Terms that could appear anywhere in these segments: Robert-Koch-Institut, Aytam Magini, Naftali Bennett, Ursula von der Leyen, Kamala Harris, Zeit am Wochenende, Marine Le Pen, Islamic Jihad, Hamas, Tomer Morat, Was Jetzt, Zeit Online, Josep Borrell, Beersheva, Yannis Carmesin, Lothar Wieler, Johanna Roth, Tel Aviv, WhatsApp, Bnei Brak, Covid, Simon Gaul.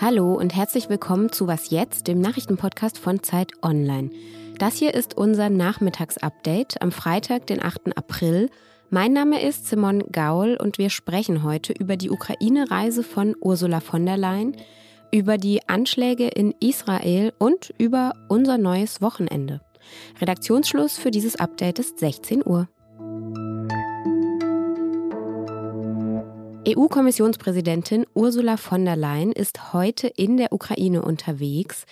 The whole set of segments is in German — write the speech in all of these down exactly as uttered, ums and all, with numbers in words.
Hallo und herzlich willkommen zu Was Jetzt, dem Nachrichtenpodcast von Zeit Online. Das hier ist unser Nachmittagsupdate am Freitag, den achten April. Mein Name ist Simon Gaul und wir sprechen heute über die Ukraine-Reise von Ursula von der Leyen, über die Anschläge in Israel und über unser neues Wochenende. Redaktionsschluss für dieses Update ist sechzehn Uhr. E U-Kommissionspräsidentin Ursula von der Leyen ist heute in der Ukraine unterwegs.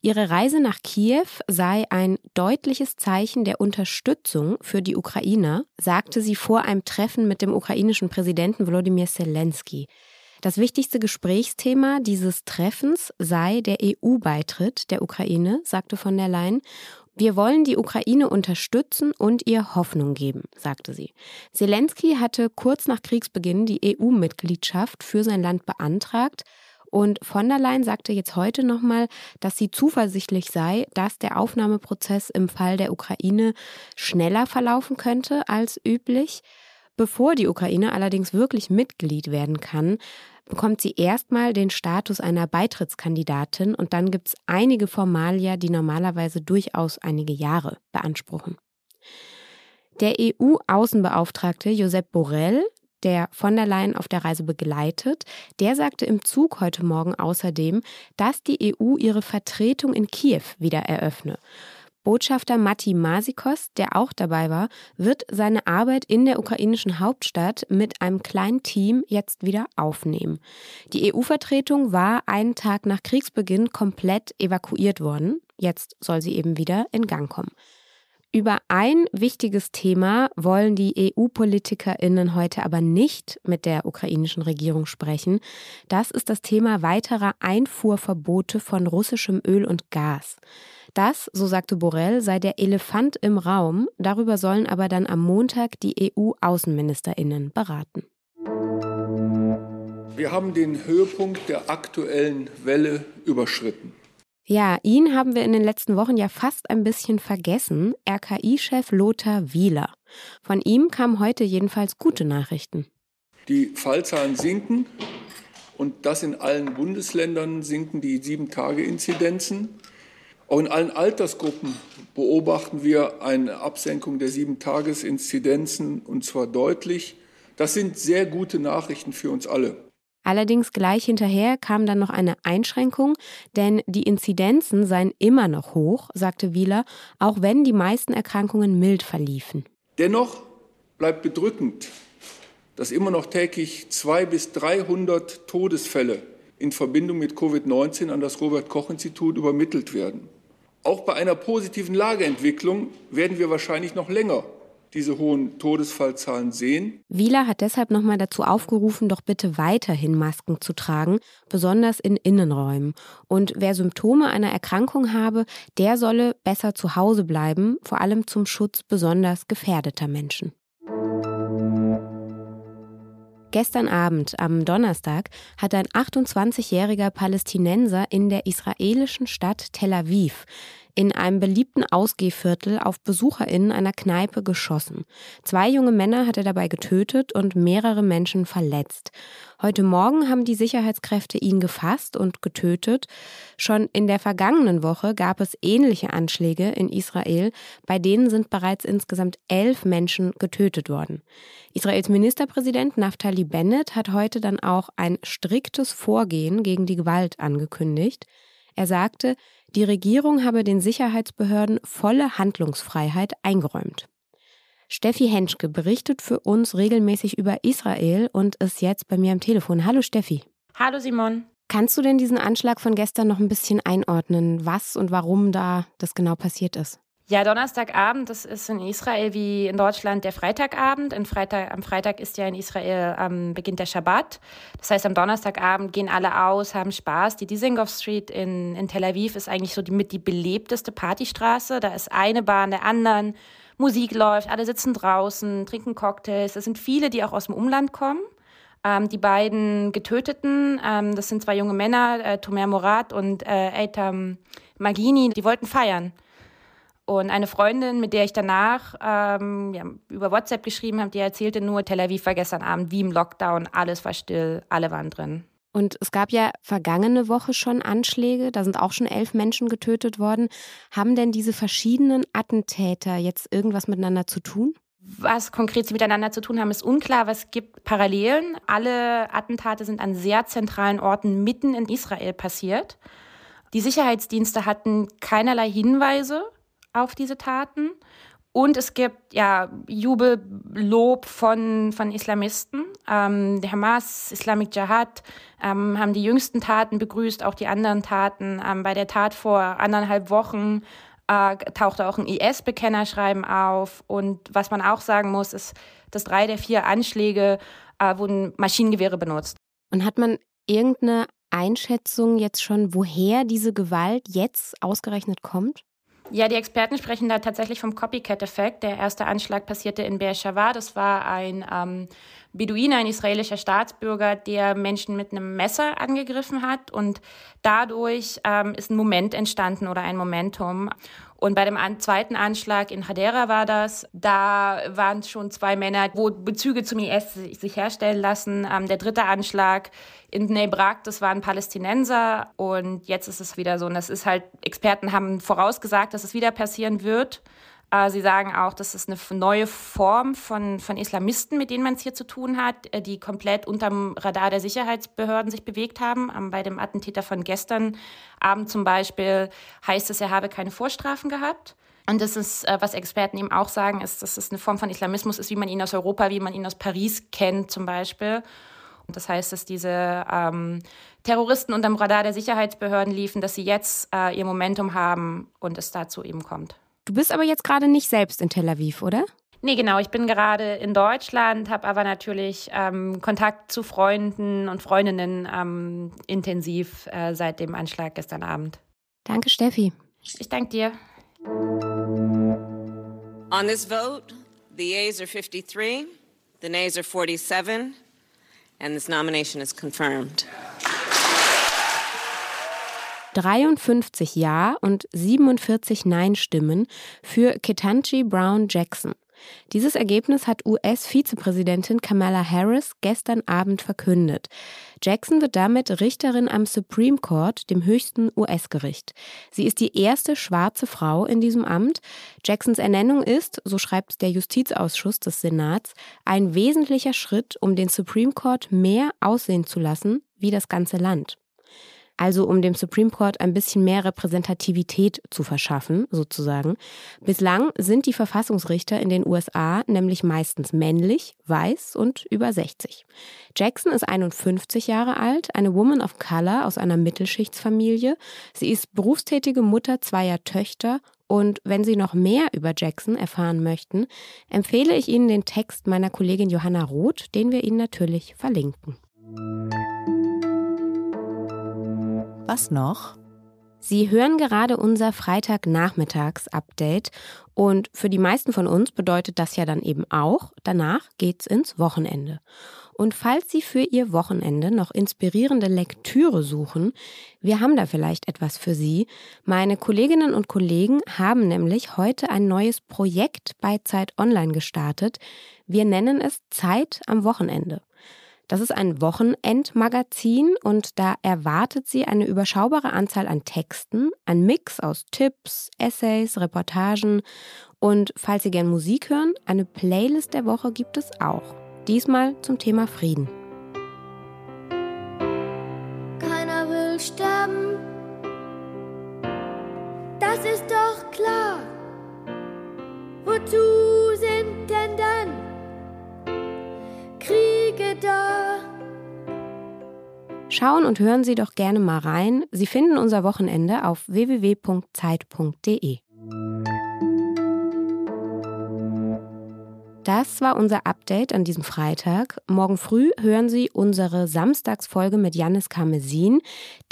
Ihre Reise nach Kiew sei ein deutliches Zeichen der Unterstützung für die Ukrainer, sagte sie vor einem Treffen mit dem ukrainischen Präsidenten Volodymyr Selensky. Das wichtigste Gesprächsthema dieses Treffens sei der E U-Beitritt der Ukraine, sagte von der Leyen. Wir wollen die Ukraine unterstützen und ihr Hoffnung geben, sagte sie. Selensky hatte kurz nach Kriegsbeginn die E U-Mitgliedschaft für sein Land beantragt und von der Leyen sagte jetzt heute nochmal, dass sie zuversichtlich sei, dass der Aufnahmeprozess im Fall der Ukraine schneller verlaufen könnte als üblich. Bevor die Ukraine allerdings wirklich Mitglied werden kann, bekommt sie erstmal den Status einer Beitrittskandidatin und dann gibt es einige Formalia, die normalerweise durchaus einige Jahre beanspruchen. Der E U-Außenbeauftragte Josep Borrell, der von der Leyen auf der Reise begleitet, der sagte im Zug heute Morgen außerdem, dass die E U ihre Vertretung in Kiew wieder eröffne. Botschafter Matti Masikos, der auch dabei war, wird seine Arbeit in der ukrainischen Hauptstadt mit einem kleinen Team jetzt wieder aufnehmen. Die E U-Vertretung war einen Tag nach Kriegsbeginn komplett evakuiert worden. Jetzt soll sie eben wieder in Gang kommen. Über ein wichtiges Thema wollen die E U-PolitikerInnen heute aber nicht mit der ukrainischen Regierung sprechen. Das ist das Thema weiterer Einfuhrverbote von russischem Öl und Gas. Das, so sagte Borrell, sei der Elefant im Raum. Darüber sollen aber dann am Montag die E U-AußenministerInnen beraten. Wir haben den Höhepunkt der aktuellen Welle überschritten. Ja, ihn haben wir in den letzten Wochen ja fast ein bisschen vergessen, R K I-Chef Lothar Wieler. Von ihm kamen heute jedenfalls gute Nachrichten. Die Fallzahlen sinken und das in allen Bundesländern, sinken die sieben-Tage-Inzidenzen. Auch in allen Altersgruppen beobachten wir eine Absenkung der sieben-Tages-Inzidenzen und zwar deutlich. Das sind sehr gute Nachrichten für uns alle. Allerdings gleich hinterher kam dann noch eine Einschränkung, denn die Inzidenzen seien immer noch hoch, sagte Wieler, auch wenn die meisten Erkrankungen mild verliefen. Dennoch bleibt bedrückend, dass immer noch täglich zweihundert bis dreihundert Todesfälle in Verbindung mit Covid neunzehn an das Robert-Koch-Institut übermittelt werden. Auch bei einer positiven Lageentwicklung werden wir wahrscheinlich noch länger diese hohen Todesfallzahlen sehen. Wieler hat deshalb nochmal dazu aufgerufen, doch bitte weiterhin Masken zu tragen, besonders in Innenräumen. Und wer Symptome einer Erkrankung habe, der solle besser zu Hause bleiben, vor allem zum Schutz besonders gefährdeter Menschen. Gestern Abend, am Donnerstag, hat ein achtundzwanzigjähriger Palästinenser in der israelischen Stadt Tel Aviv in einem beliebten Ausgehviertel auf BesucherInnen einer Kneipe geschossen. Zwei junge Männer hat er dabei getötet und mehrere Menschen verletzt. Heute Morgen haben die Sicherheitskräfte ihn gefasst und getötet. Schon in der vergangenen Woche gab es ähnliche Anschläge in Israel. Bei denen sind bereits insgesamt elf Menschen getötet worden. Israels Ministerpräsident Naftali Bennett hat heute dann auch ein striktes Vorgehen gegen die Gewalt angekündigt. Er sagte, die Regierung habe den Sicherheitsbehörden volle Handlungsfreiheit eingeräumt. Steffi Henschke berichtet für uns regelmäßig über Israel und ist jetzt bei mir am Telefon. Hallo Steffi. Hallo Simon. Kannst du denn diesen Anschlag von gestern noch ein bisschen einordnen, was und warum da das genau passiert ist? Ja, Donnerstagabend, das ist in Israel wie in Deutschland der Freitagabend. In Freitag, am Freitag ist ja in Israel ähm, beginnt der Schabbat. Das heißt, am Donnerstagabend gehen alle aus, haben Spaß. Die Dizengoff Street in, in Tel Aviv ist eigentlich so die, mit die belebteste Partystraße. Da ist eine Bar an der anderen, Musik läuft, alle sitzen draußen, trinken Cocktails. Es sind viele, die auch aus dem Umland kommen. Ähm, die beiden Getöteten, ähm, das sind zwei junge Männer, äh, Tomer Morat und äh, Aytam Magini, die wollten feiern. Und eine Freundin, mit der ich danach ähm, ja, über WhatsApp geschrieben habe, die erzählte nur, Tel Aviv war gestern Abend wie im Lockdown, alles war still, alle waren drin. Und es gab ja vergangene Woche schon Anschläge, da sind auch schon elf Menschen getötet worden. Haben denn diese verschiedenen Attentäter jetzt irgendwas miteinander zu tun? Was konkret sie miteinander zu tun haben, ist unklar, aber es gibt Parallelen. Alle Attentate sind an sehr zentralen Orten mitten in Israel passiert. Die Sicherheitsdienste hatten keinerlei Hinweise auf diese Taten. Und es gibt ja Jubellob von, von Islamisten. Ähm, der Hamas, Islamic Jihad ähm, haben die jüngsten Taten begrüßt, auch die anderen Taten. Ähm, bei der Tat vor anderthalb Wochen äh, tauchte auch ein I S-Bekennerschreiben auf. Und was man auch sagen muss, ist, dass drei der vier Anschläge äh, wurden Maschinengewehre benutzt. Und hat man irgendeine Einschätzung jetzt schon, woher diese Gewalt jetzt ausgerechnet kommt? Ja, die Experten sprechen da tatsächlich vom Copycat-Effekt. Der erste Anschlag passierte in Beersheva. Das war ein ähm, Beduiner, ein israelischer Staatsbürger, der Menschen mit einem Messer angegriffen hat. Und dadurch ähm, ist ein Moment entstanden oder ein Momentum. Und bei dem an- zweiten Anschlag in Hadera war das. Da waren schon zwei Männer, wo Bezüge zum I S sich herstellen lassen. Ähm, der dritte Anschlag in Bnei Brak, das waren Palästinenser. Und jetzt ist es wieder so. Und das ist halt, Experten haben vorausgesagt, dass es wieder passieren wird. Äh, sie sagen auch, das ist eine neue Form von, von Islamisten, mit denen man es hier zu tun hat, die komplett unterm Radar der Sicherheitsbehörden sich bewegt haben. Ähm, bei dem Attentäter von gestern Abend zum Beispiel heißt es, er habe keine Vorstrafen gehabt. Und das ist, was Experten eben auch sagen, ist, dass es eine Form von Islamismus ist, wie man ihn aus Europa, wie man ihn aus Paris kennt zum Beispiel. Und das heißt, dass diese ähm, Terroristen unterm Radar der Sicherheitsbehörden liefen, dass sie jetzt äh, ihr Momentum haben und es dazu eben kommt. Du bist aber jetzt gerade nicht selbst in Tel Aviv, oder? Nee, genau. Ich bin gerade in Deutschland, habe aber natürlich ähm, Kontakt zu Freunden und Freundinnen ähm, intensiv äh, seit dem Anschlag gestern Abend. Danke, Steffi. Ich danke dir. On this vote, the yeas are fifty-three, the nays are forty-seven. And this nomination is confirmed. dreiundfünfzig Ja und siebenundvierzig Nein-Stimmen für Ketanji Brown Jackson. Dieses Ergebnis hat U S-Vizepräsidentin Kamala Harris gestern Abend verkündet. Jackson wird damit Richterin am Supreme Court, dem höchsten U S-Gericht. Sie ist die erste schwarze Frau in diesem Amt. Jacksons Ernennung ist, so schreibt der Justizausschuss des Senats, ein wesentlicher Schritt, um den Supreme Court mehr aussehen zu lassen wie das ganze Land. Also um dem Supreme Court ein bisschen mehr Repräsentativität zu verschaffen, sozusagen. Bislang sind die Verfassungsrichter in den U S A nämlich meistens männlich, weiß und über sechzig. Jackson ist einundfünfzig Jahre alt, eine Woman of Color aus einer Mittelschichtsfamilie. Sie ist berufstätige Mutter zweier Töchter. Und wenn Sie noch mehr über Jackson erfahren möchten, empfehle ich Ihnen den Text meiner Kollegin Johanna Roth, den wir Ihnen natürlich verlinken. Was noch? Sie hören gerade unser Freitagnachmittags-Update und für die meisten von uns bedeutet das ja dann eben auch, danach geht's ins Wochenende. Und falls Sie für Ihr Wochenende noch inspirierende Lektüre suchen, wir haben da vielleicht etwas für Sie. Meine Kolleginnen und Kollegen haben nämlich heute ein neues Projekt bei Zeit Online gestartet. Wir nennen es Zeit am Wochenende. Das ist ein Wochenendmagazin und da erwartet Sie eine überschaubare Anzahl an Texten, ein Mix aus Tipps, Essays, Reportagen und, falls Sie gern Musik hören, eine Playlist der Woche gibt es auch. Diesmal zum Thema Frieden. Keiner will sterben, das ist doch klar. Wozu sind denn dann Kriege da. Schauen und hören Sie doch gerne mal rein. Sie finden unser Wochenende auf w w w punkt zeit punkt d e. Das war unser Update an diesem Freitag. Morgen früh hören Sie unsere Samstagsfolge mit Yannis Carmesin.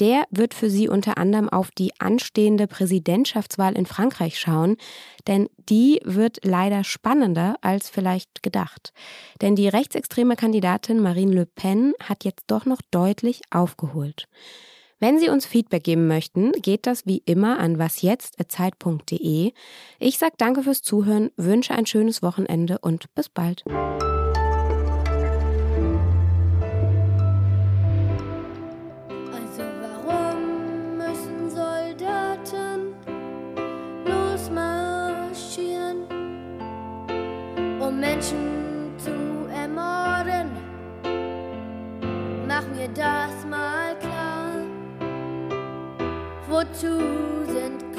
Der wird für Sie unter anderem auf die anstehende Präsidentschaftswahl in Frankreich schauen, denn die wird leider spannender als vielleicht gedacht. Denn die rechtsextreme Kandidatin Marine Le Pen hat jetzt doch noch deutlich aufgeholt. Wenn Sie uns Feedback geben möchten, geht das wie immer an was jetzt at zeit punkt de. Ich sage danke fürs Zuhören, wünsche ein schönes Wochenende und bis bald. Menschen zu ermorden, mach mir das mal klar, wozu sind